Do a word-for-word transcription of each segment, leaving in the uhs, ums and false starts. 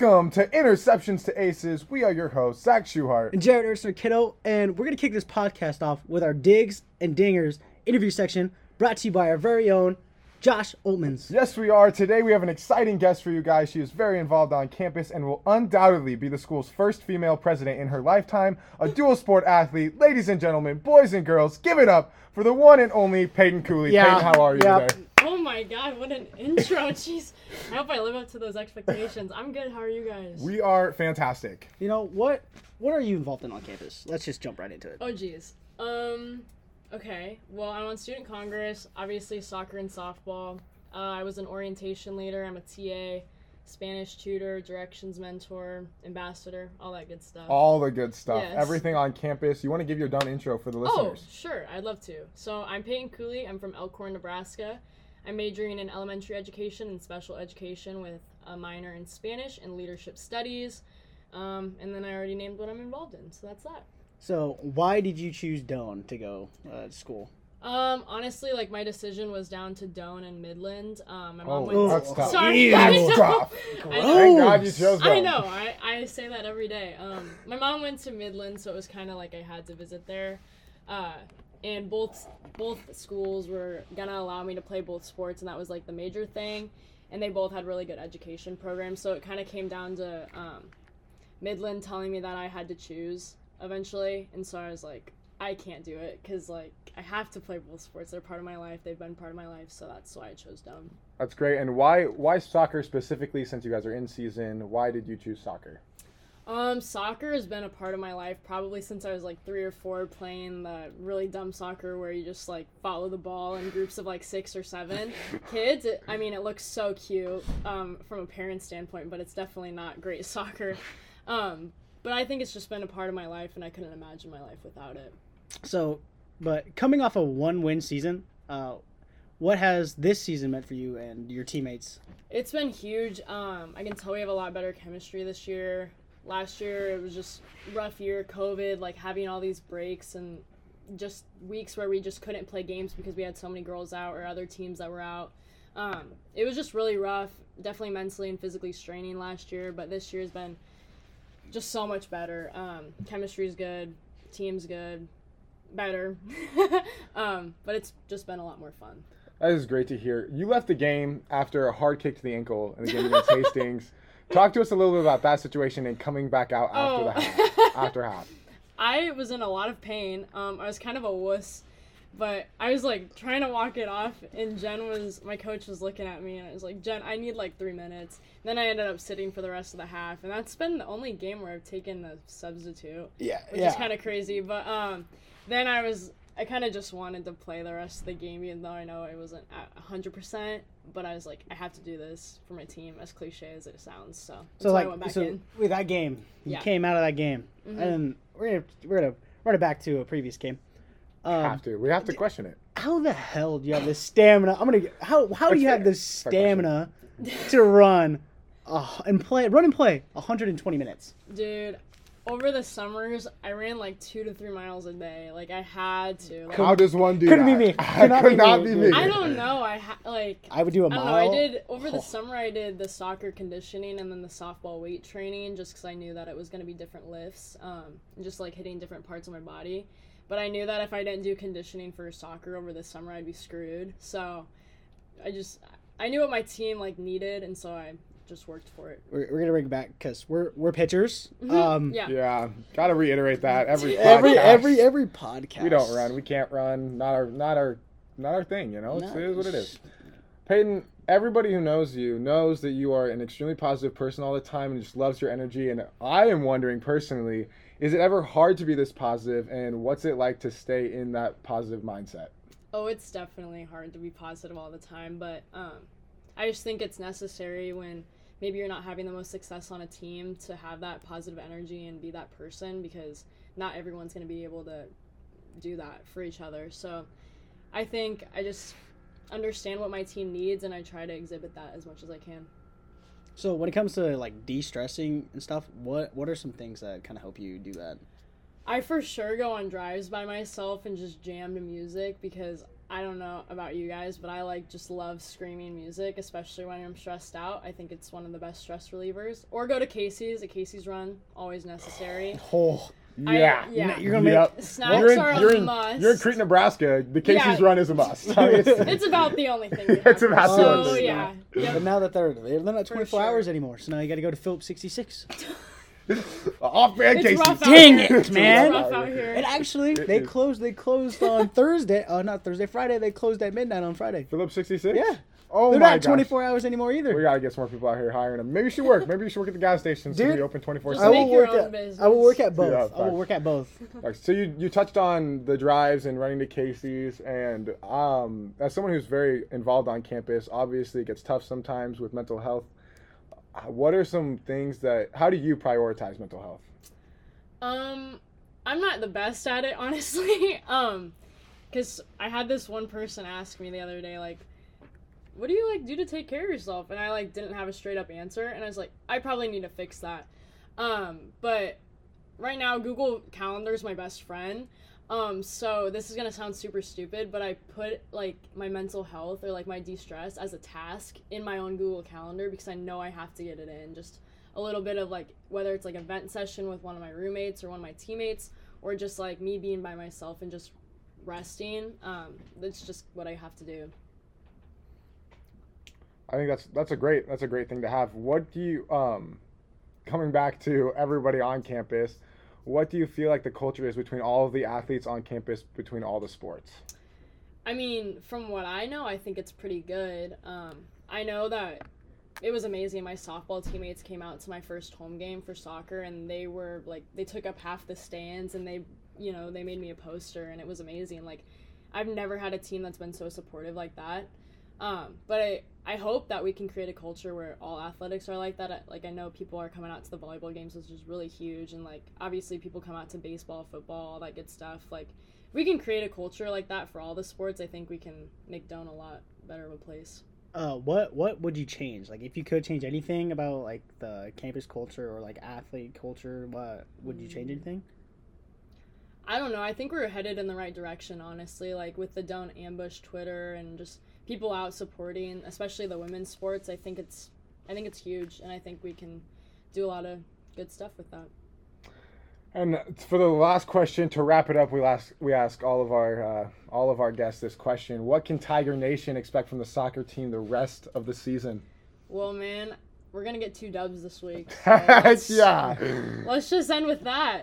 Welcome to Interceptions to Aces. We are your hosts, Zach Schuhart and Jared Erstner Kiddo, and we're going to kick this podcast off with our Digs and Dingers interview section brought to you by our very own Josh Oltmans. Yes, we are. Today we have an exciting guest for you guys. She is very involved on campus and will undoubtedly be the school's first female president in her lifetime, a dual-sport athlete. Ladies and gentlemen, boys and girls, give it up for the one and only Peyton Cooley. Yeah. Peyton, how are you yeah. today? Oh my God, what an intro. Jeez, I hope I live up to those expectations. I'm good. How are you guys? We are fantastic. You know, what What are you involved in on campus? Let's just jump right into it. Oh, geez. Um... Okay, well, I'm on Student Congress, obviously soccer and softball. Uh, I was an orientation leader. I'm a T A, Spanish tutor, directions mentor, ambassador, all that good stuff. All the good stuff. Yes. Everything on campus. You want to give your dumb intro for the listeners? Oh, sure. I'd love to. So I'm Peyton Cooley. I'm from Elkhorn, Nebraska. I'm majoring in elementary education and special education with a minor in Spanish and leadership studies. Um, and then I already named what I'm involved in, so that's that. So, why did you choose Doane to go uh, to school? Um, honestly, like, my decision was down to Doane and Midland. Um, my mom oh, went oh, that's tough. Sorry, that's tough. Thank God you chose Doane. I know. I, I say that every day. Um, my mom went to Midland, so it was kind of like I had to visit there. Uh, and both both schools were going to allow me to play both sports, and that was, like, the major thing. And they both had really good education programs, so it kind of came down to um, Midland telling me that I had to choose eventually, and so I was like, I can't do it, because, like, I have to play both sports. They're part of my life. They've been part of my life, so that's why I chose Doane. That's great. And why why soccer specifically, since you guys are in season? Why did you choose soccer? Um, soccer has been a part of my life probably since I was, like, three or four, playing the really dumb soccer where you just, like, follow the ball in groups of, like, six or seven kids. It, I mean, it looks so cute um, from a parent's standpoint, but it's definitely not great soccer. Um But I think it's just been a part of my life, and I couldn't imagine my life without it. So, but coming off a one-win season, uh, what has this season meant for you and your teammates? It's been huge. Um, I can tell we have a lot better chemistry this year. Last year, it was just rough year, COVID, like having all these breaks and just weeks where we just couldn't play games because we had so many girls out or other teams that were out. Um, it was just really rough, definitely mentally and physically straining last year, but this year's been just so much better. Um, chemistry's good, team's good, better. um, but it's just been a lot more fun. That is great to hear. You left the game after a hard kick to the ankle in the game against Hastings. Talk to us a little bit about that situation and coming back out after oh. the half. After half. I was in a lot of pain. Um, I was kind of a wuss, but I was, like, trying to walk it off, and Jen was, my coach was looking at me, and I was like, Jen, I need, like, three minutes. And then I ended up sitting for the rest of the half, and that's been the only game where I've taken the substitute, yeah, which yeah. is kind of crazy. But um, then I was, I kind of just wanted to play the rest of the game, even though I know it wasn't at one hundred percent, but I was like, I have to do this for my team, as cliche as it sounds. So that's so, why like, I went back so in. With that game, you yeah. came out of that game, mm-hmm. and we're going we're to run it back to a previous game. Um, have to. We have to question it. How the hell do you have the stamina? I'm gonna. How how do you have the stamina to run, uh, and play run and play one hundred twenty minutes? Dude, over the summers I ran like two to three miles a day. Like I had to. Like, how does one do couldn't that? Be me. Could not, could be, not me. be me. I don't know. I ha- like. I would do a mile. I, know, I did over the oh. summer. I did the soccer conditioning and then the softball weight training, just because I knew that it was gonna be different lifts, um, and just like hitting different parts of my body. But I knew that if I didn't do conditioning for soccer over the summer, I'd be screwed. So I just, I knew what my team, like, needed, and so I just worked for it. We're, we're going to bring it back because we're we're pitchers. Mm-hmm. Um, yeah. Yeah. Got to reiterate that. Every every every every podcast. We don't run. We can't run. Not our, not our, not our thing, you know? It's, it is what it is. Peyton, everybody who knows you knows that you are an extremely positive person all the time and just loves your energy. And I am wondering personally, is it ever hard to be this positive, and what's it like to stay in that positive mindset? Oh, it's definitely hard to be positive all the time, but um, I just think it's necessary when maybe you're not having the most success on a team to have that positive energy and be that person, because not everyone's going to be able to do that for each other. So I think I just understand what my team needs, and I try to exhibit that as much as I can. So when it comes to, like, de-stressing and stuff, what what are some things that kind of help you do that? I for sure go on drives by myself and just jam to music, because I don't know about you guys, but I like just love screaming music, especially when I'm stressed out. I think it's one of the best stress relievers. Or go to Casey's, a Casey's run, always necessary. Oh, yeah. I, yeah. You're going to make yep. snacks well, in, are a in, must. You're in Crete, Nebraska. The Casey's yeah. run is a must. I mean, it's, it's about the only thing. It's about so, the only thing. Yeah. Yep. But now that they're, they're not twenty-four sure. hours anymore, so now you got to go to Phillips sixty-six. Off man Casey's. Dang it, man. It's rough out here. And actually, they closed They closed on Thursday. Oh, not Thursday. Friday. They closed at midnight on Friday. Phillips sixty-six? Yeah. Oh, they're my not twenty-four gosh. Hours anymore either. We got to get some more people out here hiring them. Maybe you should work. Maybe you should work at the gas station. Dude, so we open twenty-four seven. I will work at, I will work at both. Yeah, I will work at both. Right, so you, you touched on the drives and running to Casey's. And um, as someone who's very involved on campus, obviously it gets tough sometimes with mental health. What are some things that, how do you prioritize mental health? Um, I'm not the best at it, honestly. Um, cause I had this one person ask me the other day, like, what do you like do to take care of yourself? And I like, didn't have a straight up answer. And I was like, I probably need to fix that. Um, but right now Google Calendar is my best friend. Um, so this is going to sound super stupid, but I put like my mental health or like my de-stress as a task in my own Google Calendar because I know I have to get it in. Just a little bit of like, whether it's like a vent session with one of my roommates or one of my teammates, or just like me being by myself and just resting. Um, that's just what I have to do. I think that's, that's a great, that's a great thing to have. What do you, um, coming back to everybody on campus, what do you feel like the culture is between all of the athletes on campus, between all the sports? I mean, from what I know, I think it's pretty good. Um, I know that it was amazing. My softball teammates came out to my first home game for soccer, and they were, like, they took up half the stands, and they, you know, they made me a poster, and it was amazing. Like, I've never had a team that's been so supportive like that. Um, but I, I hope that we can create a culture where all athletics are like that. Like, I know people are coming out to the volleyball games, which is really huge. And, like, obviously people come out to baseball, football, all that good stuff. Like, if we can create a culture like that for all the sports, I think we can make Doane a lot better of a place. Uh, what, what would you change? Like, if you could change anything about, like, the campus culture or, like, athlete culture, what would you change anything? I don't know. I think we're headed in the right direction, honestly. Like, with the Doane Ambush Twitter and just – people out supporting, especially the women's sports, I think it's I think it's huge, and I think we can do a lot of good stuff with that. And for the last question, to wrap it up, we ask, we ask all of our uh, all of our guests this question. What can Tiger Nation expect from the soccer team the rest of the season? Well, man, we're going to get two dubs this week. So let's, yeah. Let's just end with that.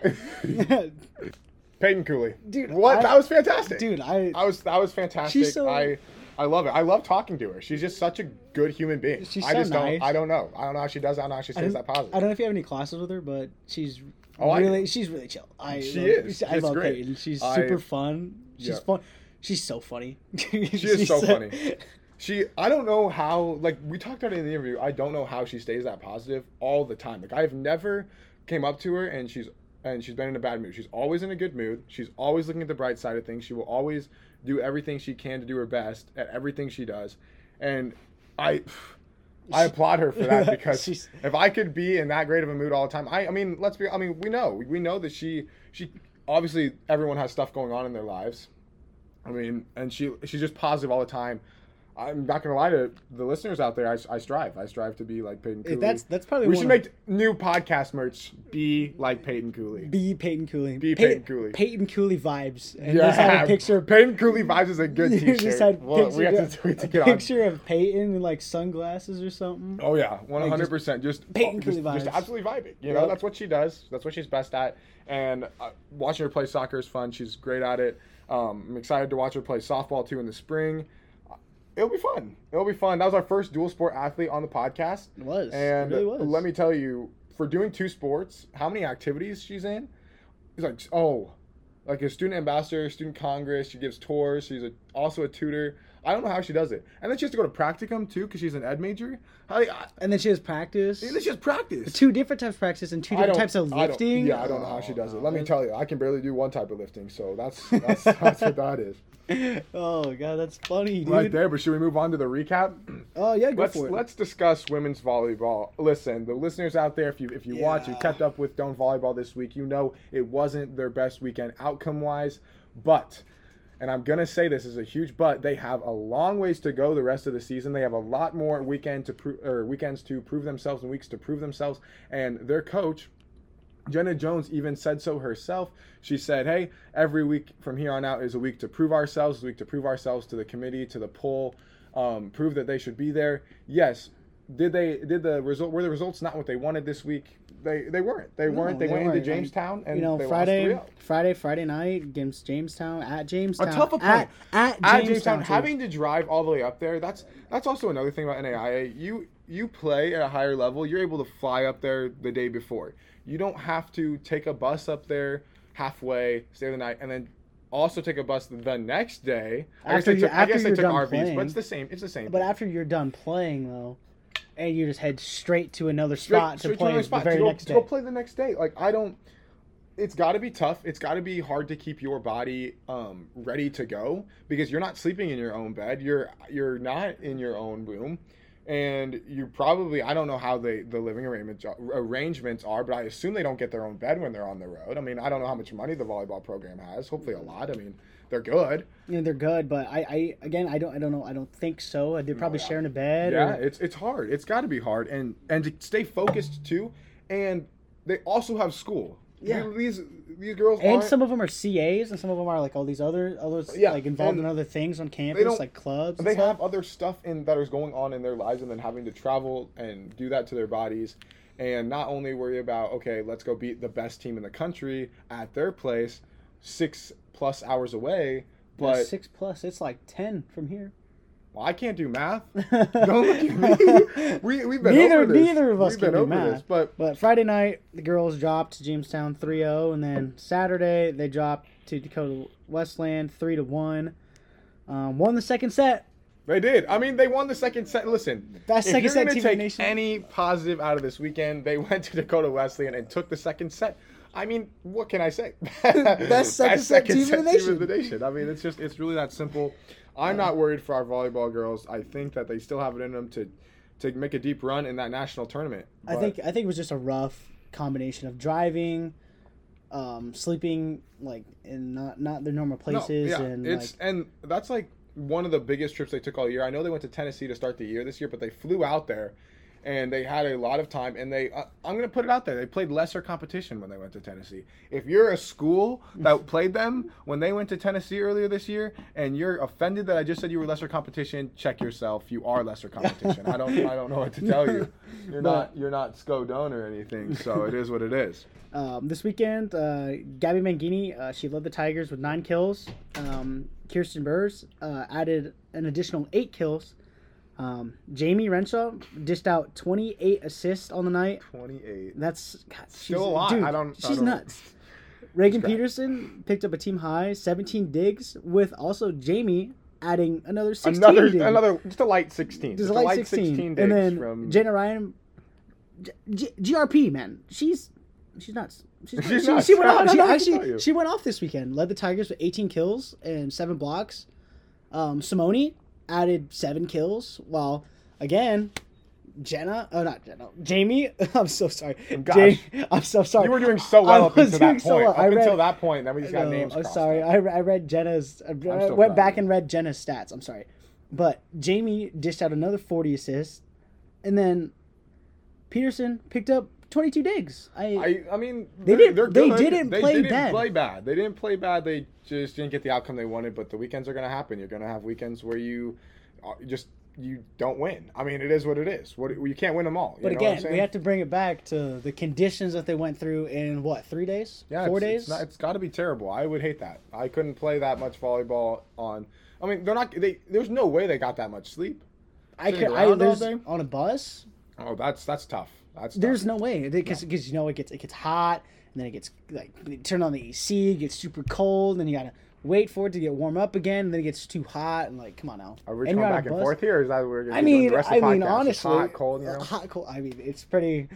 Peyton Cooley. Dude, what? I, that was fantastic. Dude, I... I was, that was fantastic. She's so... I, I love it. I love talking to her. She's just such a good human being. She's so I just nice. don't I don't know. I don't know how she does that. I don't know how she stays that positive. I don't know if you have any classes with her, but she's oh, really she's really chill. I she love, is. I it's love great. Peyton. She's I, super fun. She's yeah. fun. She's so funny. she is so, so funny. She I don't know how like we talked about it in the interview. I don't know how she stays that positive all the time. Like I've never came up to her and she's and she's been in a bad mood. She's always in a good mood. She's always looking at the bright side of things. She will always do everything she can to do her best at everything she does. And I I applaud her for that because if I could be in that great of a mood all the time, I, I mean, let's be, I mean, we know, we know that she, she, obviously everyone has stuff going on in their lives. I mean, and she, she's just positive all the time. I'm not going to lie to the listeners out there. I, I strive. I strive to be like Peyton Cooley. That's, that's probably we should make of... new podcast merch. Be like Peyton Cooley. Be Peyton Cooley. Be Peyton, Peyton Cooley. Peyton Cooley vibes. And yeah. Just had a picture of... Peyton Cooley vibes is a good t-shirt. Just had well, we have to tweet to get on. A picture of Peyton in like sunglasses or something. Oh yeah, one hundred percent. Like just, just Peyton oh, Cooley just, vibes. Just absolutely vibing. You know, yep. That's what she does. That's what she's best at. And uh, watching her play soccer is fun. She's great at it. Um, I'm excited to watch her play softball too in the spring. It'll be fun. It'll be fun. That was our first dual sport athlete on the podcast. It was. And it really was. Let me tell you, for doing two sports, how many activities she's in? It's like, oh, like a student ambassador, student congress. She gives tours. She's a, also a tutor. I don't know how she does it. And then she has to go to practicum, too, because she's an ed major. I, I, and then she has practice. And then she has practice. Two different types of practice and two different types of lifting. I yeah, I don't know how she does it. Let me tell you, I can barely do one type of lifting, so that's that's, that's what that is. Oh, God, that's funny, dude. Right there, but should we move on to the recap? Oh, yeah, go let's, for it. Let's discuss women's volleyball. Listen, the listeners out there, if you if you yeah. watch, you kept up with Doane volleyball this week, you know it wasn't their best weekend outcome-wise, but... and I'm going to say this is a huge but, they have a long ways to go the rest of the season. They have a lot more weekend to pro- or weekends to prove themselves and weeks to prove themselves. And their coach, Jenna Jones, even said so herself. She said, hey, every week from here on out is a week to prove ourselves, a week to prove ourselves to the committee, to the poll, um, prove that they should be there. Yes. Did they, did the result, were the results not what they wanted this week? They they weren't. They no, weren't. They, they went weren't. into Jamestown and you know, they Friday, lost Friday, Friday night against Jamestown at Jamestown. A tough opponent. At, at, at Jamestown. Jamestown having to drive all the way up there, that's that's also another thing about N A I A. You you play at a higher level. You're able to fly up there the day before. You don't have to take a bus up there halfway, stay the night, and then also take a bus the next day. After I guess you, they took, after I guess they took R Vs, playing. But it's the same. It's the same. But thing. After you're done playing, though, and you just head straight to another spot straight, to straight play to another spot. the very go, next day. Go play the next day. Like, I don't – it's got to be tough. It's got to be hard to keep your body um, ready to go because you're not sleeping in your own bed. You're you're not in your own room. And you probably – I don't know how they, the living arrangements are, arrangements are, but I assume they don't get their own bed when they're on the road. I mean, I don't know how much money the volleyball program has. Hopefully a lot. I mean, they're good. Yeah, they're good, but I, I again, I don't I don't know. I don't think so. They're probably no, sharing a bed. Yeah, or... it's it's hard. It's got to be hard. And, and to stay focused, too. And they also have school. Yeah. These these girls and aren't... some of them are C As, and some of them are like all these other others yeah. like involved and in other things on campus, like clubs. And they stuff. have other stuff in that is going on in their lives, and then having to travel and do that to their bodies, and not only worry about okay, let's go beat the best team in the country at their place, six plus hours away. But yeah, six plus, it's like ten from here. Well, I can't do math. Don't look at me. We, we've been neither, over this. Neither of us we've can do math. This, but... but Friday night, the girls dropped to Jamestown three oh, and then Saturday, they dropped to Dakota Westland three to one. Um, won the second set. They did. I mean, they won the second set. Listen, that second set, if you're going to take any positive out of this weekend, they went to Dakota Wesleyan and took the second set. I mean, what can I say? Best second set team in the nation. I mean, it's just, it's really that simple. I'm not worried for our volleyball girls. I think that they still have it in them to, to make a deep run in that national tournament. But I think I think it was just a rough combination of driving, um, sleeping like in not not their normal places. No, yeah, and it's like, and that's like one of the biggest trips they took all year. I know they went to Tennessee to start the year this year, but they flew out there. And they had a lot of time, and they, uh, I'm going to put it out there, they played lesser competition when they went to Tennessee. If you're a school that played them when they went to Tennessee earlier this year, and you're offended that I just said you were lesser competition, check yourself. You are lesser competition. I don't I don't know what to tell you. You're but, not you're not Scodone or anything, so it is what it is. Um, this weekend, uh, Gabby Mangini, uh, she led the Tigers with nine kills. Um, Kirsten Burrs uh, added an additional eight kills. Um, Jamie Renshaw dished out twenty-eight assists on the night. twenty-eight. That's God, she's, still a lot. Dude, I don't, she's I don't, nuts. Reagan Peterson picked up a team high, seventeen digs, with also Jamie adding another sixteen. Another, digs. another just a light sixteen. Just, just a light, light sixteen. sixteen digs and then from... Jenna Ryan, G- GRP man, she's she's nuts. She's, she's she, nuts. She went off. She actually she went off this weekend. Led the Tigers with eighteen kills and seven blocks. Um, Simone added seven kills, while again, Jenna, oh not Jenna, Jamie. I'm so sorry. Gosh, Jamie, I'm so sorry. You were doing so well I up until that so point. Well. Up read, until that point, then we just got no, names. I'm sorry. I, I read Jenna's. I went proud. back and read Jenna's stats. I'm sorry, but Jamie dished out another forty assists, and then Peterson picked up twenty-two digs. I I, I mean they didn't they didn't they play didn't bad. play bad. They didn't play bad. They just didn't get the outcome they wanted. But the weekends are going to happen. You're going to have weekends where you just you don't win. I mean, it is what it is. What you can't win them all. You but know again, what I'm we have to bring it back to the conditions that they went through in what three days? Yeah, four it's, days. It's, not, it's got to be terrible. I would hate that. I couldn't play that much volleyball on. I mean, they're not. They there's no way they got that much sleep. I could. I lose on a bus. Oh, that's that's tough. That's There's no way because no. you know it gets it gets hot and then it gets like turn on the A C, it gets super cold, and then you gotta wait for it to get warm up again, and then it gets too hot and like come on now. Are we and going back and forth here? Or is that we're gonna I mean, the rest of the podcast? I mean, honestly, hot cold, you know? hot cold. I mean, it's pretty.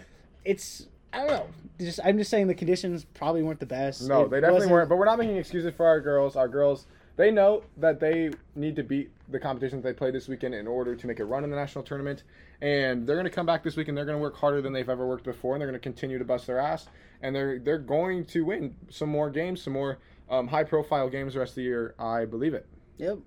It's I don't know. Just I'm just saying the conditions probably weren't the best. No, it they definitely wasn't. weren't. But we're not making excuses for our girls. Our girls They know that they need to beat the competitions they play this weekend in order to make a run in the national tournament. And they're going to come back this week and they're going to work harder than they've ever worked before. And they're going to continue to bust their ass. And they're they're going to win some more games, some more um, high-profile games the rest of the year. I believe it. Yep.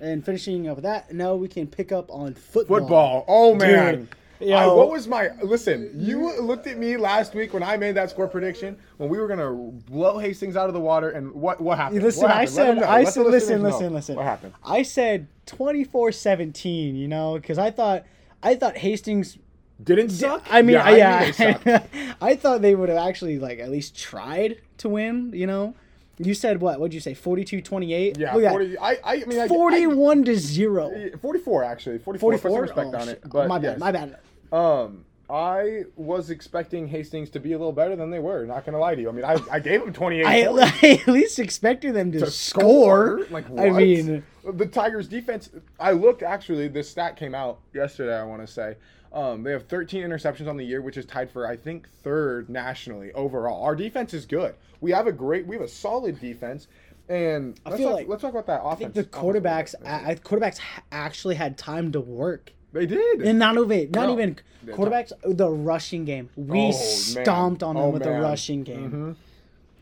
And finishing up with that, now we can pick up on football. Football. Oh, man. Dude. Yo, I, what was my listen? You looked at me last week when I made that score prediction when we were gonna blow Hastings out of the water, and what what happened? Listen, what happened? I said, I said, listen, listen, know. listen. What happened? I said twenty-four seventeen. You know, because I thought, I thought Hastings didn't suck. I mean, yeah, I, yeah, I, mean, I thought they would have actually like at least tried to win. You know. You said what? What'd you say? forty-two twenty-eight? Yeah, forty, I, I mean, I, forty-one I, I, to zero. forty-four actually. forty-four. forty-four? Put some respect oh, on it. But my bad. Yes. My bad. Um, I was expecting Hastings to be a little better than they were. Not gonna lie to you. I mean, I, I gave them twenty-eight. I, I at least expected them to, to score. score. Like what? I mean, the Tigers' defense. I looked actually. This stat came out yesterday. I want to say. Um, they have thirteen interceptions on the year, which is tied for, I think, third nationally overall. Our defense is good. We have a great, we have a solid defense, and I let's, feel talk, like, let's talk about that offense. I think the quarterbacks, I, quarterbacks actually had time to work. They did, and not even, not no. even quarterbacks. The rushing game, we oh, stomped man. on them oh, with man. the rushing game. Mm-hmm.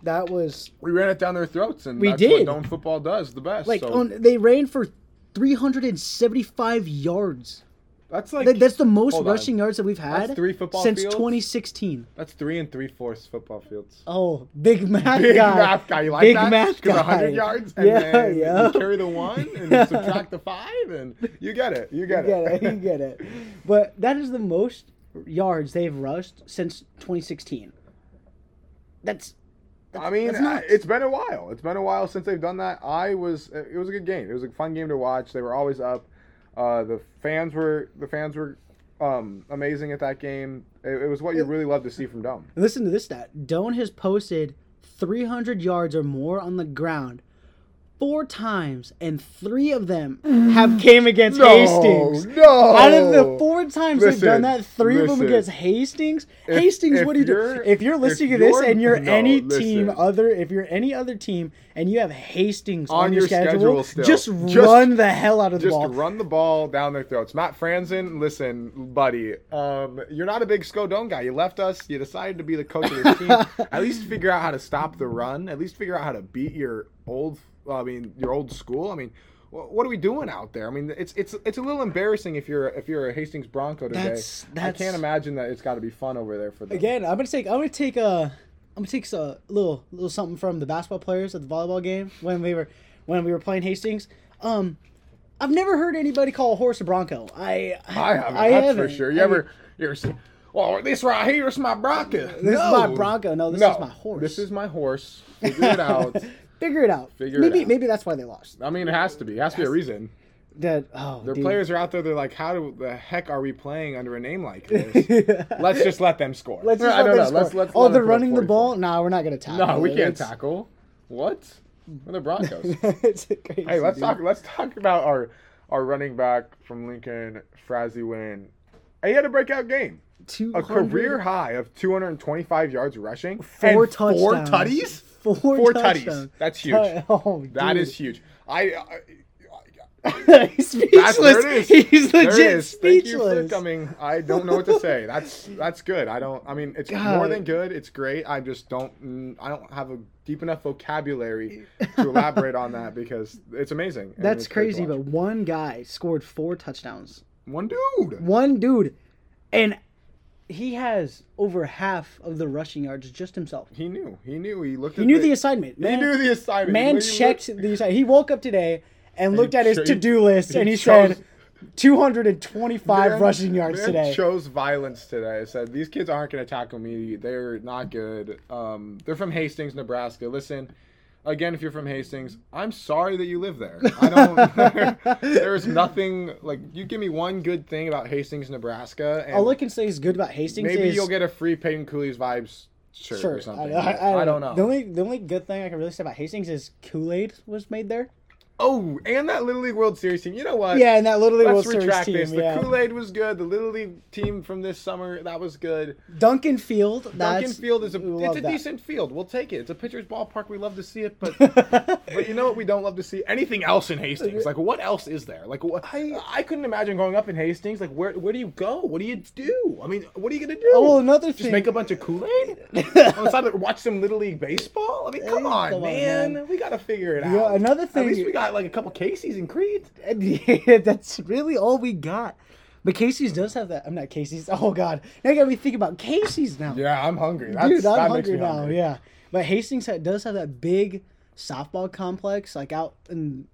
That was we ran it down their throats, and we that's did. what Doane football does the best. Like so. on, they ran for three hundred and seventy-five yards. That's like that's the most rushing on. yards that we've had that's three football since fields? twenty sixteen. That's three and three fourths football fields. Oh, big math big guy. Big math guy. You like big that? Big math guy. one hundred yards and yeah, then yeah. you carry the one and you subtract the five and you get it. You get, you it. get it. You get it. But that is the most yards they've rushed since twenty sixteen. That's. That's, I mean, it's been a while. It's been a while since they've done that. I was. It was a good game. It was a fun game to watch. They were always up. Uh, the fans were the fans were um, amazing at that game. It, it was what you really love to see from Doane. Listen to this stat. Doane has posted three hundred yards or more on the ground four times, and three of them have came against no, Hastings. No, out of the four times listen, they've done that, three listen. of them against Hastings. If, Hastings, if what do you do? If you're listening if to this you're, and you're no, any listen. team other, if you're any other team and you have Hastings on, on your, your schedule, schedule still, just, just run the hell out of the just ball. Just run the ball down their throats. Matt Franzen, listen, buddy, um, you're not a big Doane guy. You left us. You decided to be the coach of this team. At least figure out how to stop the run. At least figure out how to beat your old. Well, I mean, your old school. I mean, what are we doing out there? I mean, it's it's it's a little embarrassing if you're if you're a Hastings Bronco today. That's, that's, I can't imagine that it's got to be fun over there for them. Again, I'm gonna take I'm gonna take a I'm gonna take a little little something from the basketball players at the volleyball game when we were when we were playing Hastings. Um, I've never heard anybody call a horse a Bronco. I I, I haven't. I that's haven't. for sure. You I ever you ever see? Well, this right here is my Bronco. This no. is my Bronco. No, this no. is my horse. This is my horse. Figure it out. Figure it out. Figure maybe it out. Maybe that's why they lost. I mean, it has to be. It has to be a reason. That, oh, Their dude. players are out there. They're like, how do, the heck are we playing under a name like this? yeah. Let's just let them score. Let's just I let them know. score. Let's, let's oh, let they're running the ball? No, nah, we're not going to tackle. No, we it. can't it's... tackle. What? We're the Broncos. It's crazy, hey, let's dude. talk Let's talk about our, our running back from Lincoln, Frazzy Wynn. He had a breakout game. two hundred A career high of two hundred twenty-five yards rushing. Four and touchdowns. Four tutties? Four, Four tutties. That's huge. Oh, that is huge. I. I, I, I He's speechless. There it is. He's legit there it is. speechless. Thank you for coming. I don't know what to say. That's that's good. I don't. I mean, it's God. more than good. It's great. I just don't. I don't have a deep enough vocabulary to elaborate on that because it's amazing. That's it's crazy. But one guy scored four touchdowns. One dude. One dude, and. He has over half of the rushing yards just himself. He knew. He knew. He looked. He at knew the, the assignment. Man, he knew the assignment. Man checked looked. the assignment. He woke up today and, and looked at his cho- to-do list he and he chose, said, two hundred twenty-five man, rushing yards man today. Chose violence today. I said these kids aren't going to tackle me. They're not good. Um, they're from Hastings, Nebraska. Listen. Again, if you're from Hastings, I'm sorry that you live there. I don't. There is nothing like you. Give me one good thing about Hastings, Nebraska. And all I can say is good about Hastings. Maybe is, you'll get a free Peyton Cooley's vibes shirt sure, or something. I, I, I, I don't know. The only the only good thing I can really say about Hastings is Kool-Aid was made there. Oh, and that Little League World Series team. You know what? Yeah, and that Little League Let's World Series team. Let's retract this. Yeah. The Kool-Aid was good. The Little League team from this summer, that was good. Duncan Field. Duncan that's, Field is a it's a that. decent field. We'll take it. It's a pitcher's ballpark. We love to see it, but but you know what? We don't love to see anything else in Hastings. Like, what else is there? Like, what, I I couldn't imagine growing up in Hastings. Like, where where do you go? What do you do? I mean, what are you gonna do? Oh, well, another Just thing. Just make a bunch of Kool-Aid. On the side of it, watch some Little League baseball. I mean, come on, man. man. We gotta figure it out. Yeah, another thing. At least we got. Like a couple Casey's in Crete. Yeah, that's really all we got. But Casey's does have that. I'm not Casey's. Oh, God. Now you got me thinking about Casey's now. Yeah, I'm hungry. That's, Dude, I'm that hungry now. Hungry. Yeah. But Hastings does have that big softball complex, like out in,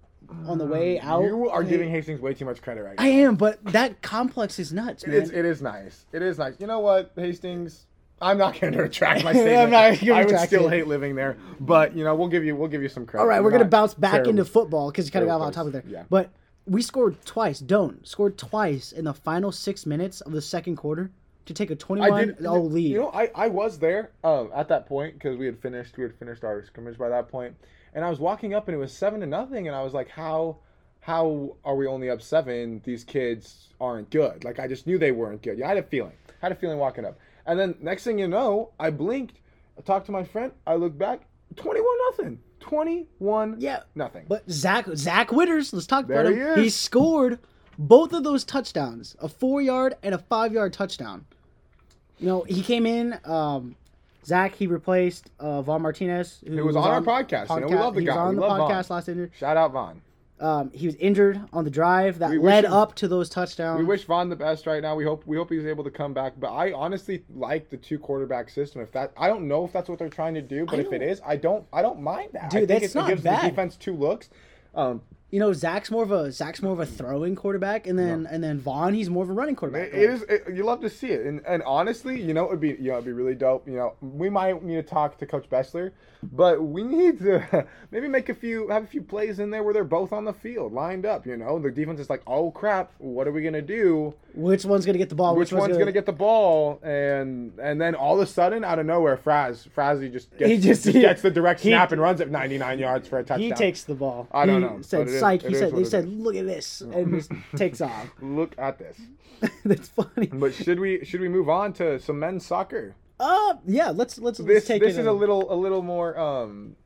on the way out. You are giving Hastings way too much credit right now. I am, but that complex is nuts, man. It is, it is nice. It is nice. You know what, Hastings? I'm not going to retract my statement. I'm not gonna I would still it. hate living there, but you know we'll give you we'll give you some credit. All right, we're going to bounce back terrible, into football because you kind of got off topic there. Yeah. But we scored twice. Doane scored twice in the final six minutes of the second quarter to take a twenty-one oh lead. You know, I, I was there um, at that point because we had finished we had finished our scrimmage by that point, and I was walking up and it was seven to nothing, and I was like, how how are we only up seven? These kids aren't good. Like I just knew they weren't good. Yeah, I had a feeling. I had a feeling walking up. And then next thing you know, I blinked. I talked to my friend. I looked back. twenty-one nothing twenty-one yeah. nothing. But Zach Zach Witters, let's talk there about him. He, he scored both of those touchdowns, a four-yard and a five-yard touchdown. You know, he came in. Um, Zach, he replaced uh, Vaughn Martinez. Who, who was, was on, on our podcast. podcast. You know, we love the he guy. He was on we the podcast Vaughn. last interview. Shout out Vaughn. Um, he was injured on the drive that led him, up to those touchdowns. We wish Vaughn the best right now. We hope we hope he's able to come back. But I honestly like the two quarterback system. If that, I don't know if that's what they're trying to do, but I if it is, I don't I don't mind that. Dude, I think that's it, not it gives bad. the defense two looks. Um, you know, Zach's more of a Zach's more of a throwing quarterback, and then no. and then Vaughn, he's more of a running quarterback. It, it is it, you love to see it, and and honestly, you know, it'd be you know it'd be really dope. You know, we might need to talk to Coach Bessler, but we need to maybe make a few have a few plays in there where they're both on the field, lined up. You know, the defense is like, oh crap, what are we gonna do? Which one's gonna get the ball? Which, Which one's, one's gonna... gonna get the ball? And and then all of a sudden, out of nowhere, Fraz Frazzy just gets, he just, just he, gets the direct snap he, and runs it ninety-nine yards for a touchdown. He takes the ball. I don't he know. Said, Psych, he said, they said, look at this, and just takes off. Look at this. That's funny. But should we should we move on to some men's soccer? Uh, yeah, let's let's, let's this, take this it. This is in. a little a little more um,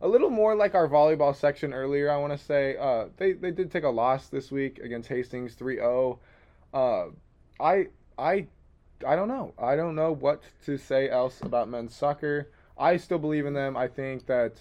a little more like our volleyball section earlier. I want to say uh, they they did take a loss this week against Hastings three oh. Uh, I I I don't know. I don't know what to say else about men's soccer. I still believe in them. I think that.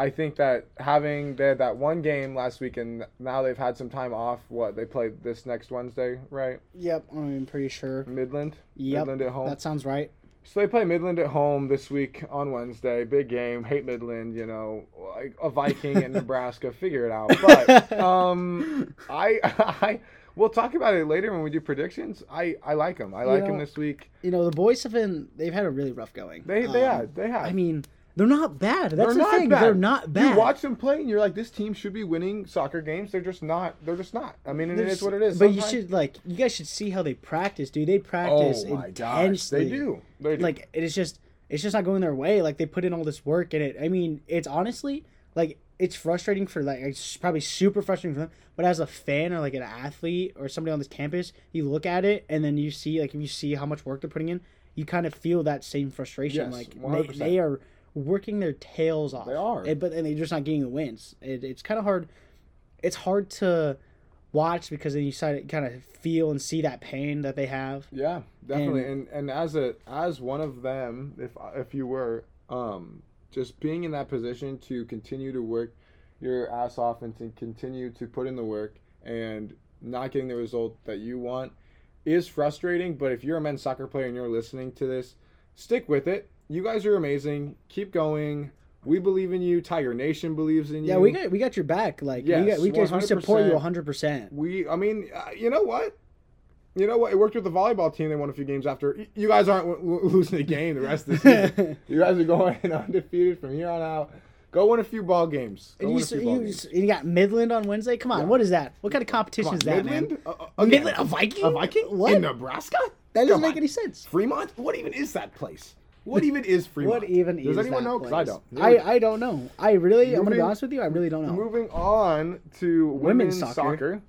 I think that having they had that one game last week and now they've had some time off. What, they play this next Wednesday, right? Yep, I'm pretty sure. Midland? Yep, Midland at home. That sounds right. So they play Midland at home this week on Wednesday. Big game. Hate Midland, you know, like a Viking in Nebraska. Figure it out. But um, I, I, we'll talk about it later when we do predictions. I, I like them. I like them this week. You know, the boys have been, they've had a really rough going. They, they um, have. They have. I mean... They're not bad. That's the thing. They're not bad. You watch them play, and you're like, this team should be winning soccer games. They're just not. They're just not. I mean, it is what it is. But you should, like, you guys should see how they practice, dude. They practice intensely. They do. They do. Like, it is just, it's just not going their way. Like, they put in all this work, and it, I mean, it's honestly, like, it's frustrating for, like, it's probably super frustrating for them. But as a fan or, like, an athlete or somebody on this campus, you look at it, and then you see, like, if you see how much work they're putting in, you kind of feel that same frustration. Yes, like, they, they are... working their tails off. They are. It, but and they're just not getting the wins. It, it's kind of hard. It's hard to watch because then you kind of feel and see that pain that they have. Yeah, definitely. And and, and as a as one of them, if if you were um, just being in that position to continue to work your ass off and to continue to put in the work and not getting the result that you want is frustrating. But if you're a men's soccer player and you're listening to this, stick with it. You guys are amazing. Keep going. We believe in you. Tiger Nation believes in you. Yeah, we got we got your back. Like yes, we got, we, just, we support you one hundred percent. We, I mean, uh, you know what? You know what? It worked with the volleyball team. They won a few games after. You guys aren't w- w- losing a game the rest of the season. You guys are going undefeated from here on out. Go win a few ball games. Go and you, so, you, games. And you got Midland on Wednesday? Come on, yeah. What is that? What kind of competition on, is that, Midland? man? Uh, okay. Midland? A Viking? A Viking? What? In Nebraska? That doesn't Come make on. any sense. Fremont? What even is that place? What even is Fremont? What even Does is anyone that know? Because I don't. I, I don't know. I really, moving, I'm going to be honest with you, I really don't know. Moving on to women's, women's soccer. soccer.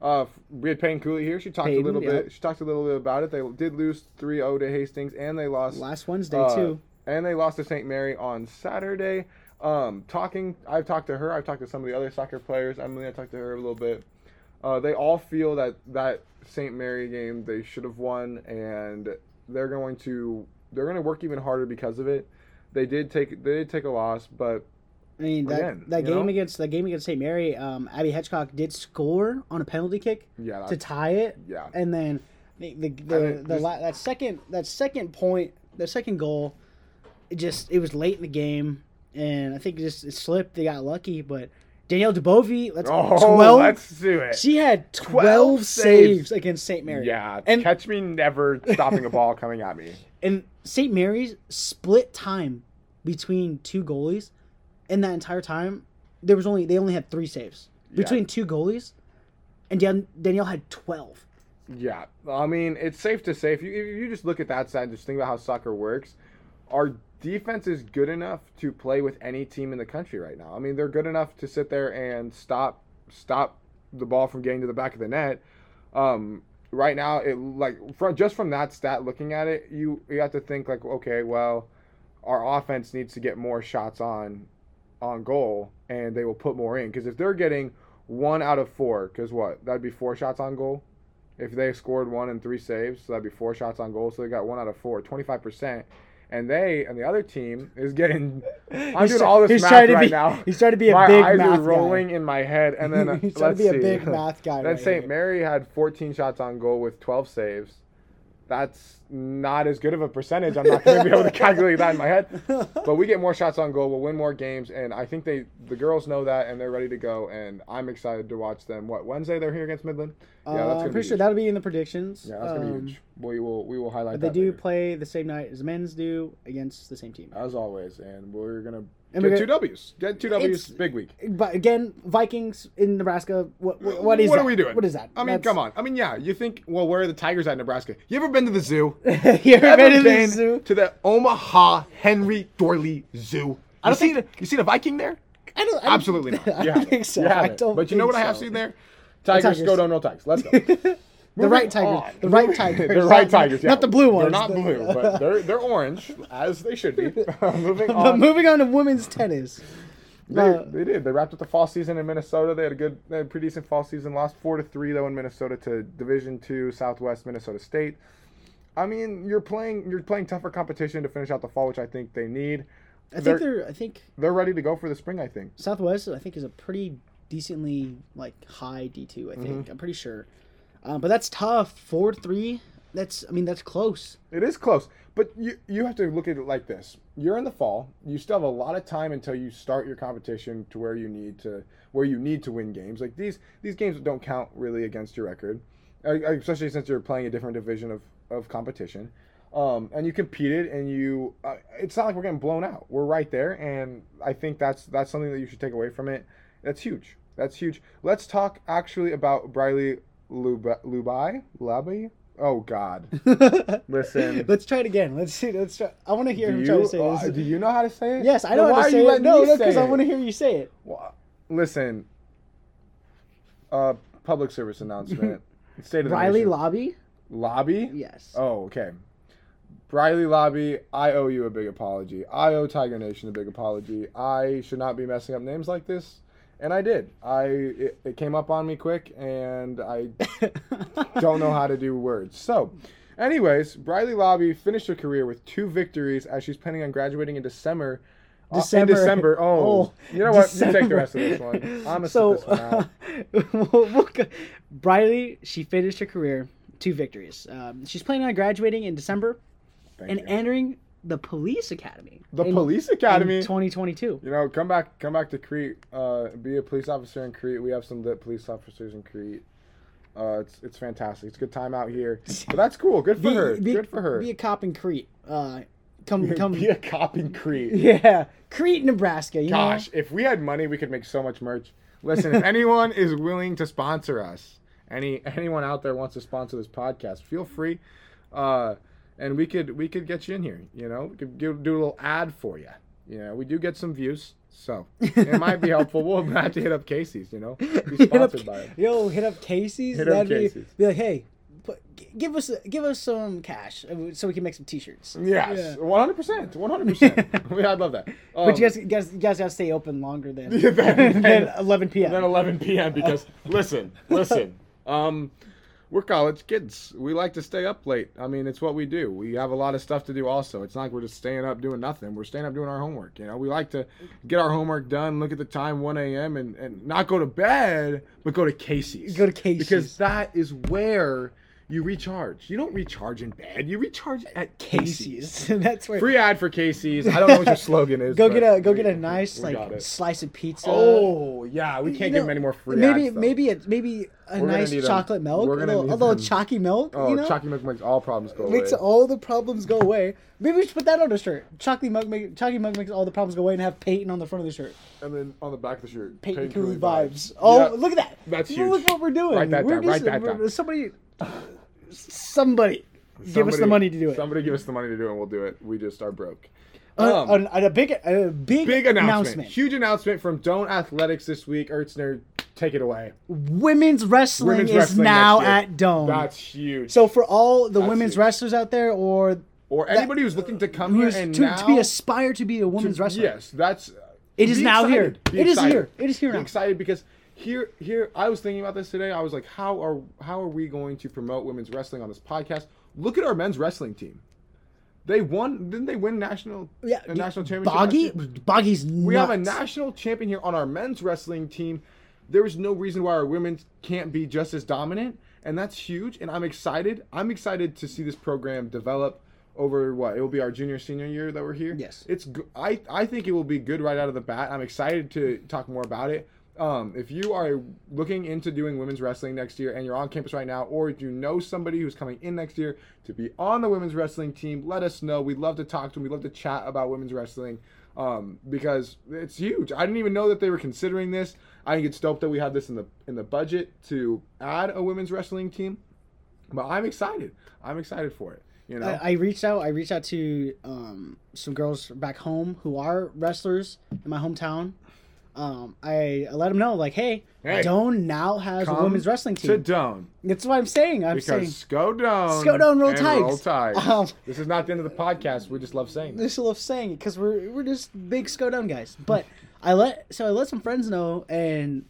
Uh, we had Peyton Cooley here. She talked Peyton, a little yeah. bit. She talked a little bit about it. They did lose three oh to Hastings, and they lost last Wednesday uh, too. And they lost to Saint Mary on Saturday. Um, talking, I've talked to her. I've talked to some of the other soccer players. I mean, I talked to her a little bit. Uh, they all feel that that Saint Mary game they should have won, and they're going to they're going to work even harder because of it. They did take they did take a loss, but. I mean, that, Again, that game know? against that game against Saint Mary, um, Abby Hedgecock did score on a penalty kick yeah, to tie it. Yeah. And then the the, the, I mean, the just, la- that second that second point, the second goal, it just it was late in the game, and I think it just it slipped. They got lucky, but Danielle Dubovy, let's oh, twelve. Let's do it. She had twelve, twelve saves. saves against Saint Mary. Yeah, and, catch me never stopping a ball coming at me. And Saint Mary's split time between two goalies. In that entire time, there was only they only had three saves between yeah. two goalies, and Dan, Danielle had twelve. Yeah, I mean it's safe to say if you if you just look at that side, just think about how soccer works. Our defense is good enough to play with any team in the country right now. I mean they're good enough to sit there and stop stop the ball from getting to the back of the net. Um, right now, it like from, just from that stat, looking at it, you you have to think like, okay, well, our offense needs to get more shots on. on goal, and they will put more in. Because if they're getting one out of four, because what? That'd be four shots on goal. If they scored one and three saves, so that'd be four shots on goal. So they got one out of four, twenty-five percent. And they, and the other team, is getting... I'm he's doing all this math right be, now. He's trying to be a my big math guy. My eyes are rolling guy. in my head. And then, he's trying let's to be see. a big math guy. Then right Saint Mary had fourteen shots on goal with twelve saves. That's not as good of a percentage. I'm not going to be able to calculate that in my head. But we get more shots on goal. We'll win more games. And I think they the girls know that, and they're ready to go. And I'm excited to watch them. What, Wednesday they're here against Midland? Yeah, that's uh, gonna I'm pretty be sure huge. That'll be in the predictions. Yeah, that's um, going to be huge. We will, we will highlight but that They do later. Play the same night as men's do against the same team. As always. And we're going to... And get two W's. Get two W's. Big week. But again, Vikings in Nebraska. What, what, what is what that? What are we doing? What is that? I mean, That's... come on. I mean, yeah. You think, well, where are the Tigers at in Nebraska? You ever been to the zoo? you ever, you ever been, to, been the zoo? to the Omaha Henry Dorley Zoo? I don't you think... seen a, you seen a Viking there? I don't. I don't Absolutely not. I don't think so. I don't but you know what so. I have seen there? Tigers, the Tigers. Go down, no Tigers. Let's go. The right, tiger, the right tiger, the right tiger, the right tigers, yeah. Not the blue ones. They're not blue, but they're they're orange, as they should be. moving on, but moving on to women's tennis. They, uh, they did. They wrapped up the fall season in Minnesota. They had a good, they had a pretty decent fall season. Lost four to three though in Minnesota to Division two Southwest Minnesota State. I mean, you're playing you're playing tougher competition to finish out the fall, which I think they need. I they're, think they're I think they're ready to go for the spring. I think Southwest, I think, is a pretty decently like high D two. I think mm-hmm. I'm pretty sure. Um, but that's tough. four three, that's, I mean, that's close. It is close. But you you have to look at it like this. You're in the fall. You still have a lot of time until you start your competition to where you need to where you need to win games. Like, these these games don't count really against your record, especially since you're playing a different division of, of competition. Um, and you competed, and you uh, it's not like we're getting blown out. We're right there, and I think that's that's something that you should take away from it. That's huge. That's huge. Let's talk, actually, about Briley Lubai? Lobbie? Oh, God. Listen. Let's try it again. Let's see. Let's try. I want to hear do him you, try to say this. Uh, do you know how to say it? Yes, I know well, how to say it. No, no, because I want to hear you say it. Well, listen. Uh, public service announcement. State of the Briley nation. Lobbie? Lobbie? Yes. Oh, okay. Briley Lobbie, I owe you a big apology. I owe Tiger Nation a big apology. I should not be messing up names like this. And I did. I it, it came up on me quick, and I don't know how to do words. So, anyways, Briley Lobbie finished her career with two victories as she's planning on graduating in December. December. Uh, in December. Oh, oh, you know what? December. You take the rest of this one. I'm going to so, sit this one out. Uh, we'll, we'll, Briley, she finished her career, two victories. Um, she's planning on graduating in December Thank and you. entering... The police academy. The in, police academy. In twenty twenty-two. You know, come back, come back to Crete. Uh, be a police officer in Crete. We have some lit police officers in Crete. Uh, it's it's fantastic. It's a good time out here. But that's cool. Good for be, her. Be, good for her. Be a cop in Crete. Uh, come come. Be a cop in Crete. Yeah, Crete, Nebraska. You Gosh, know? If we had money, we could make so much merch. Listen, if anyone is willing to sponsor us, any anyone out there wants to sponsor this podcast, feel free. Uh. and we could we could get you in here. You know, we could do, do a little ad for you. Yeah, we do get some views, so it might be helpful. We'll have to hit up Casey's, you know, be sponsored up, by it. Yo, hit up Casey's. Hit That'd up be, Casey's. Be like, hey, put, give us give us some cash so we can make some T-shirts. Yes, one hundred percent, one hundred percent. I'd love that. Um, but you guys, you guys, you guys gotta stay open longer than than, than eleven p.m. Than eleven p.m. because listen, listen, um, we're college kids. We like to stay up late. I mean, it's what we do. We have a lot of stuff to do also. It's not like we're just staying up doing nothing. We're staying up doing our homework. You know, we like to get our homework done, look at the time, one a.m., and, and not go to bed, but go to Casey's. Go to Casey's. Because that is where you recharge. You don't recharge in bed. You recharge at Casey's. Casey's. That's where. Free ad for Casey's. I don't know what your slogan is. Go get a go we, get a nice like slice of pizza. Oh, yeah. We can't you know, give any more free maybe, ads. Maybe maybe maybe... A we're nice chocolate milk, a little, a little chalky milk. Oh, you know? Chalky milk makes all problems go makes away. Makes all the problems go away. Maybe we should put that on a shirt. Chalky milk, make, chalky milk makes all the problems go away, and have Peyton on the front of the shirt. And then on the back of the shirt, Peyton, Peyton Cooley vibes. vibes. Oh, yep. Look at that! That's huge. Look what we're doing. Write that we're down. Just, write that down. Somebody, somebody, somebody, give us the money to do it. Somebody give us the money to do it, and we'll do it. We just are broke. Um, um, a, a big, a big, big announcement. announcement. Huge announcement from Doane Athletics this week. Erstner, take it away. Women's wrestling women's is wrestling now at Doane. That's huge. So for all the That's women's huge. wrestlers out there, or or anybody that, who's looking to come here and to, now, to be aspire to be a women's to, wrestler. Yes, that's. It is now excited. here. Be it excited. is here. It is here. Be now. Excited because here, here. I was thinking about this today. I was like, how are how are we going to promote women's wrestling on this podcast? Look at our men's wrestling team. They won, didn't they win national? Yeah, a national championship. Boggy, Boggy's nuts. We have a national champion here on our men's wrestling team. There is no reason why our women can't be just as dominant, and that's huge. And I'm excited. I'm excited to see this program develop over what it will be our junior senior year that we're here. Yes, it's. I I think it will be good right out of the bat. I'm excited to talk more about it. Um, if you are looking into doing women's wrestling next year and you're on campus right now, or if you know somebody who's coming in next year to be on the women's wrestling team, let us know. We'd love to talk to them. We'd love to chat about women's wrestling um, because it's huge. I didn't even know that they were considering this. I think it's dope that we have this in the in the budget to add a women's wrestling team, but I'm excited. I'm excited for it. You know, I, I reached out. I reached out to um, some girls back home who are wrestlers in my hometown. Um, I, I let them know, like, hey, hey Doane now has a women's wrestling team. To Doane. That's what I'm saying. I'm because saying go Doane. Go Doane. Roll Tide. Roll Tide. Um, this is not the end of the podcast. We just love saying. This love saying because we're we're just big go Doane guys. But I let so I let some friends know, and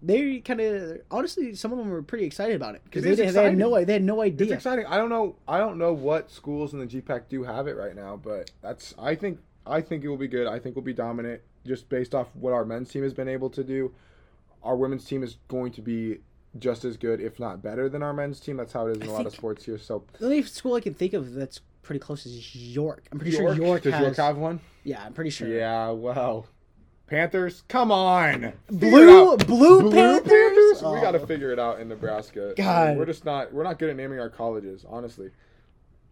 they kind of honestly, some of them were pretty excited about it because they, they had no they had no idea. It's exciting. I don't know. I don't know what schools in the G PAC do have it right now, but that's I think I think it will be good. I think we'll be dominant. Just based off what our men's team has been able to do, our women's team is going to be just as good, if not better, than our men's team. That's how it is in a lot of sports here. So the only school I can think of that's pretty close is York. I'm pretty York? sure York Does has... Does York have one? Yeah, I'm pretty sure. Yeah, well... Panthers, come on! Blue, blue, blue Panthers. Panthers? Oh. We got to figure it out in Nebraska. God, I mean, we're just not. We're not good at naming our colleges, honestly.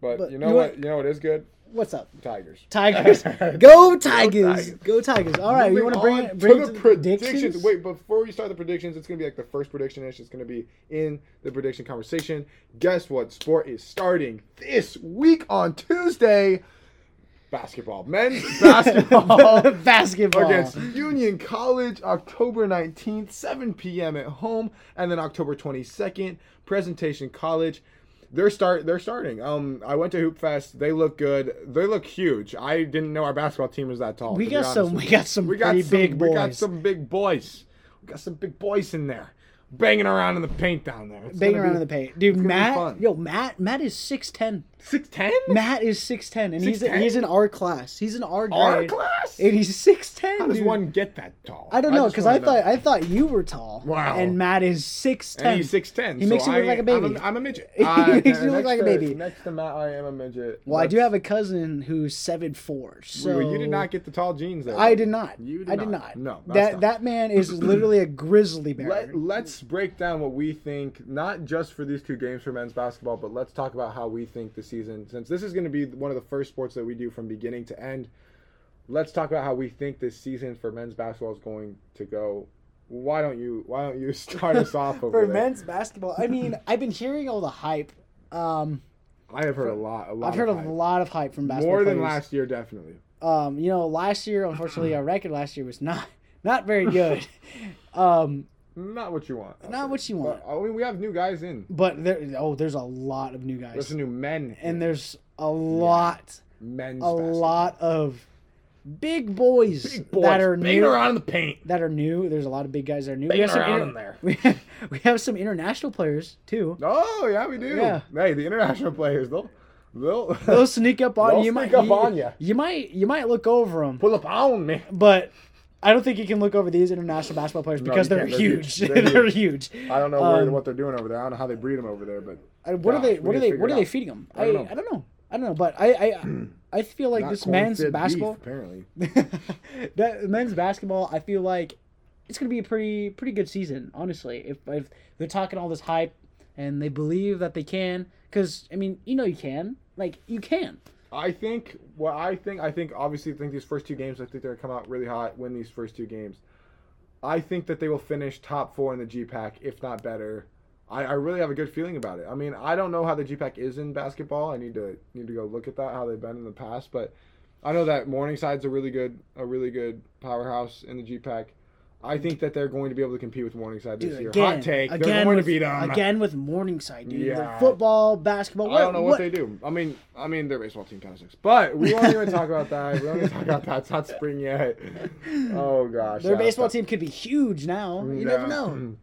But, but you know you what? You know what is good? What's up? Tigers. Tigers. Go Tigers. Go Tigers. All right. Moving we want to bring it, bring to it to the predictions? predictions. Wait, before we start the predictions, it's going to be like the first prediction-ish. It's going to be in the prediction conversation. Guess what? Sport is starting this week on Tuesday. Basketball. Men's basketball. basketball. Against Union College, October nineteenth, seven p.m. at home. And then October twenty-second, Presentation College. They're start. They're starting. Um, I went to Hoop Fest. They look good. They look huge. I didn't know our basketball team was that tall. We got some. We got some. We got some big boys. We got some big boys. We got some big boys in there, banging around in the paint down there. It's banging around be, in the paint, dude. Matt, yo, Matt, Matt is six ten. Six ten? Matt is six ten, and six he's ten? he's in our class. He's in our grade. Our class. And he's six ten. How does dude. one get that tall? I don't know, because I, I thought I thought you were tall. Wow. And Matt is six ten. And he's six ten. He so makes you look like a baby. I'm a, I'm a midget. Uh, he makes you look like to, a baby. Next to Matt, I am a midget. Well, Let's... I do have a cousin who's seven four. So well, you did not get the tall jeans there. I did not. You did I did not. not. No. That not. that man is literally a grizzly bear. Let, let's break down what we think, not just for these two games for men's basketball, but let's talk about how we think this season, since this is going to be one of the first sports that we do from beginning to end. Let's talk about how we think this season for men's basketball is going to go. Why don't you why don't you start us off over for there? Men's basketball, I mean, I've been hearing all the hype. Um, I have heard a lot. A lot I've heard of hype. a lot of hype from basketball more than players. Last year, definitely. Um, you know, last year, unfortunately, our record last year was not not very good. um, not what you want. I'll not say. what you want. But, I mean, we have new guys in. But there, oh, there's a lot of new guys. There's new men, and there's a lot, yeah. men's, a basketball. lot of big boys, big boys that are big new, around in the paint. That are new. There's a lot of big guys that are new. Big we have some around inter- in there. We have, we have some international players too. Oh yeah, we do. Yeah. Hey, the international players though. They'll, they'll sneak up on they'll you. Sneak might, up you, on you. You might, you might look over them. Pull up on me. But I don't think you can look over these international basketball players because no, they're, they're huge. They're, they're huge. I don't know um, what they're doing over there. I don't know how they breed them over there. But I, what, gosh, are they, what are they? What are they? What are they feeding them? I, I, don't I don't know. I don't know. But I, I, I feel like Not this men's basketball. Beef, apparently, that men's basketball. I feel like it's gonna be a pretty, pretty good season. Honestly, if if they're talking all this hype and they believe that they can, because I mean, you know, you can. Like, you can. I think, what I think, I think, obviously, I think these first two games, I think they're going to come out really hot, win these first two games. I think that they will finish top four in the G PAC, if not better. I, I really have a good feeling about it. I mean, I don't know how the G PAC is in basketball. I need to need to go look at that, how they've been in the past. But I know that Morningside's a really good a really good powerhouse in the G PAC. I think that they're going to be able to compete with Morningside this dude, year. Again, Hot take. They're going with, to beat them. Again with Morningside, dude. Yeah. Like football, basketball. What, I don't know what, what they do. I mean, I mean their baseball team kind of sucks. But we won't even talk about that. We won't even talk about that. It's not spring yet. Oh, gosh. Their baseball tough. team could be huge now. You no. never know.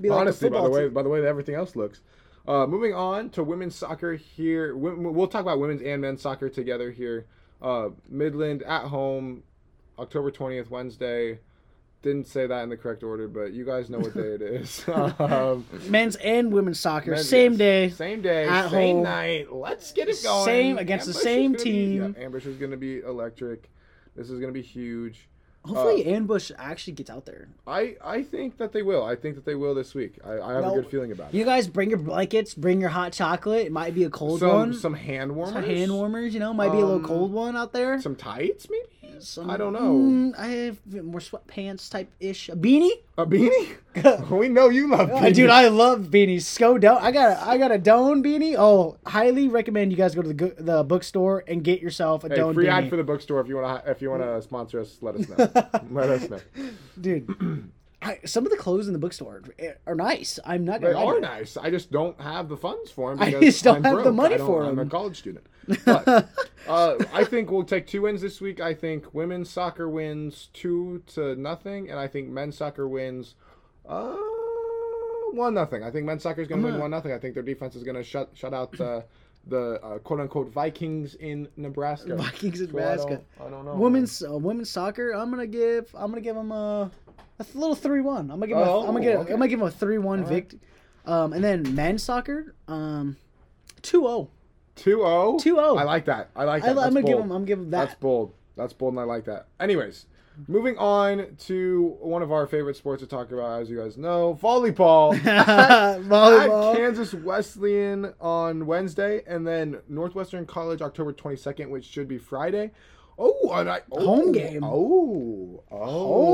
Be like Honestly, by the way, team. by the way, everything else looks. Uh, moving on to women's soccer here. We'll talk about women's and men's soccer together here. Uh, Midland at home, October twentieth, Wednesday. Didn't say that in the correct order, but you guys know what day it is. um, men's and women's soccer, men's, same yes. day, same day, at same home. night. Let's get it going. Same against Ambush the same team. Be, yeah, Ambush is going to be electric. This is going to be huge. Hopefully, uh, Ambush actually gets out there. I, I think that they will. I think that they will this week. I, I have no, a good feeling about it. You guys bring your blankets, bring your hot chocolate. It might be a cold some, one. Some hand warmers. Some hand warmers. You know, might um, be a little cold one out there. Some tights, maybe. Some, I don't know. Mm, I have more sweatpants type ish. A beanie? A beanie? We know you love beanies. Dude, I love beanies. So down. I got a, I got a Doane beanie. Oh, highly recommend you guys go to the the bookstore and get yourself a hey, Doane free beanie. Free ad for the bookstore if you want to if you want to sponsor us, let us know. let us know. Dude, I, some of the clothes in the bookstore are nice. I'm not going to They are nice. I just don't have the funds for them. Because I just don't I'm have broke. the money for them. I'm a college student. But uh, I think we'll take two wins this week. I think women's soccer wins two to nothing, and I think men's soccer wins uh, one nothing. I think men's soccer is going to win one nothing. I think their defense is going to shut shut out uh, the uh, quote unquote Vikings in Nebraska. Vikings in so Nebraska. I don't, I don't know. Women's uh, women's soccer. I'm going to give. I'm going to give them a, a little three one. I'm going to give. Them oh, a, I'm going to okay. I'm going to give them a three one right. victory. Um, and then men's soccer. Um, two zero. two oh two oh I like that. I like that. I, That's I'm going to give him I'm giving that. That's bold. That's bold and I like that. Anyways, moving on to one of our favorite sports to talk about, as you guys know, volleyball. at, volleyball. At Kansas Wesleyan on Wednesday, and then Northwestern College October twenty-second, which should be Friday. Oh, and I, oh home game. Oh, oh,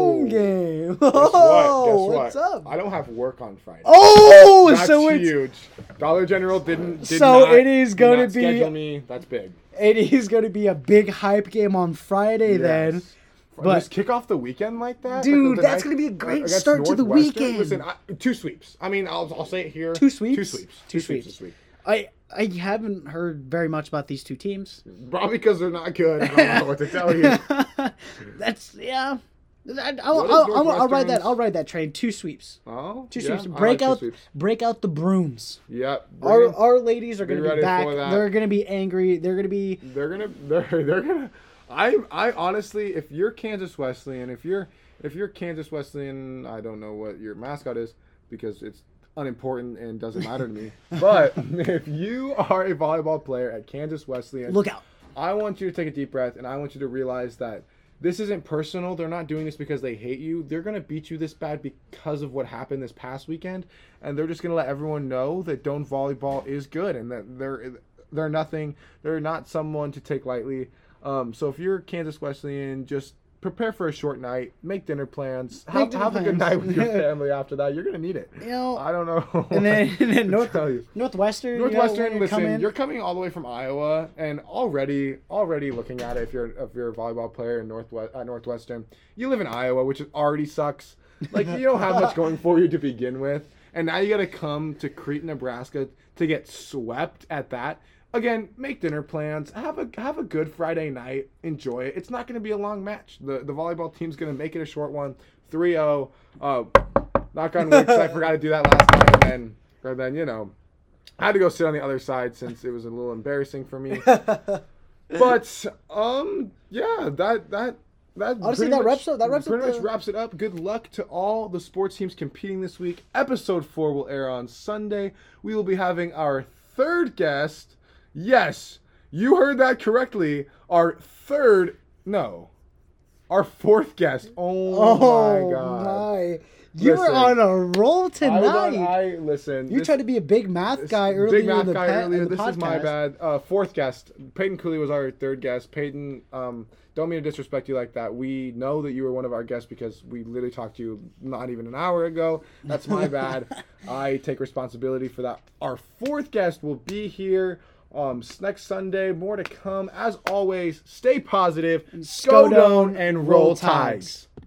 home game. Guess what? Guess what? What's up? I don't have work on Friday. Oh, that's so huge. It's, Dollar General didn't. Did so not, it is going to be. Schedule me. That's big. It is going to be a big hype game on Friday yes. then. But just kick off the weekend like that, dude. Like the, the that's night, gonna be a great start to the weekend. Listen, I, two sweeps. I mean, I'll I'll say it here. Two sweeps. Two sweeps. Two, two sweeps. sweeps this week. I. I haven't heard very much about these two teams. Probably because they're not good. I don't know what to tell you. That's, yeah. I, I'll, I'll, I'll, I'll ride that I'll ride that train. Two sweeps. Oh, two yeah, sweeps. Break like out sweeps. Break out the brooms. Yep. Our, in, our ladies are going to be back. They're going to be angry. They're going to be... They're going to... They're, they're going to... I I honestly, if you're Kansas Wesleyan, if you're, if you're Kansas Wesleyan, I don't know what your mascot is because it's... unimportant and doesn't matter to me. But if you are a volleyball player at Kansas Wesleyan, look out. I want you to take a deep breath and I want you to realize that this isn't personal. They're not doing this because they hate you. They're going to beat you this bad because of what happened this past weekend. And they're just going to let everyone know that Doane volleyball is good and that they're, they're nothing. They're not someone to take lightly. Um, so if you're Kansas Wesleyan, just prepare for a short night, make dinner plans, have, dinner have plans. a good night with your family after that. You're going to need it. You know, I don't know. And then, and then North, Northwestern. Northwestern, you know, listen, coming. You're coming all the way from Iowa, and already already looking at it, if you're, if you're a volleyball player in Northwest, uh, Northwestern, you live in Iowa, which already sucks. Like, you don't have much going for you to begin with. And now you got to come to Crete, Nebraska to get swept at that. Again, make dinner plans. Have a have a good Friday night. Enjoy it. It's not going to be a long match. The the volleyball team's going to make it a short one. three oh Uh, knock on wood, because I forgot to do that last time. And then, and then, you know, I had to go sit on the other side since it was a little embarrassing for me. But, um, yeah, that... that That Honestly, that much, wraps up. That wraps pretty up much the... wraps it up. Good luck to all the sports teams competing this week. Episode four will air on Sunday. We will be having our third guest. Yes, you heard that correctly. Our third, no, our fourth guest. Oh, oh my God! My. You listen, were on a roll tonight. I, on, I listen. You this, tried to be a big math guy earlier. Big math in the guy pa- earlier. In the this podcast. is my bad. Uh, fourth guest. Peyton Cooley was our third guest. Peyton. Um, Don't mean to disrespect you like that. We know that you were one of our guests because we literally talked to you not even an hour ago. That's my bad. I take responsibility for that. Our fourth guest will be here um, next Sunday. More to come. As always, stay positive, go Doane, and roll tides.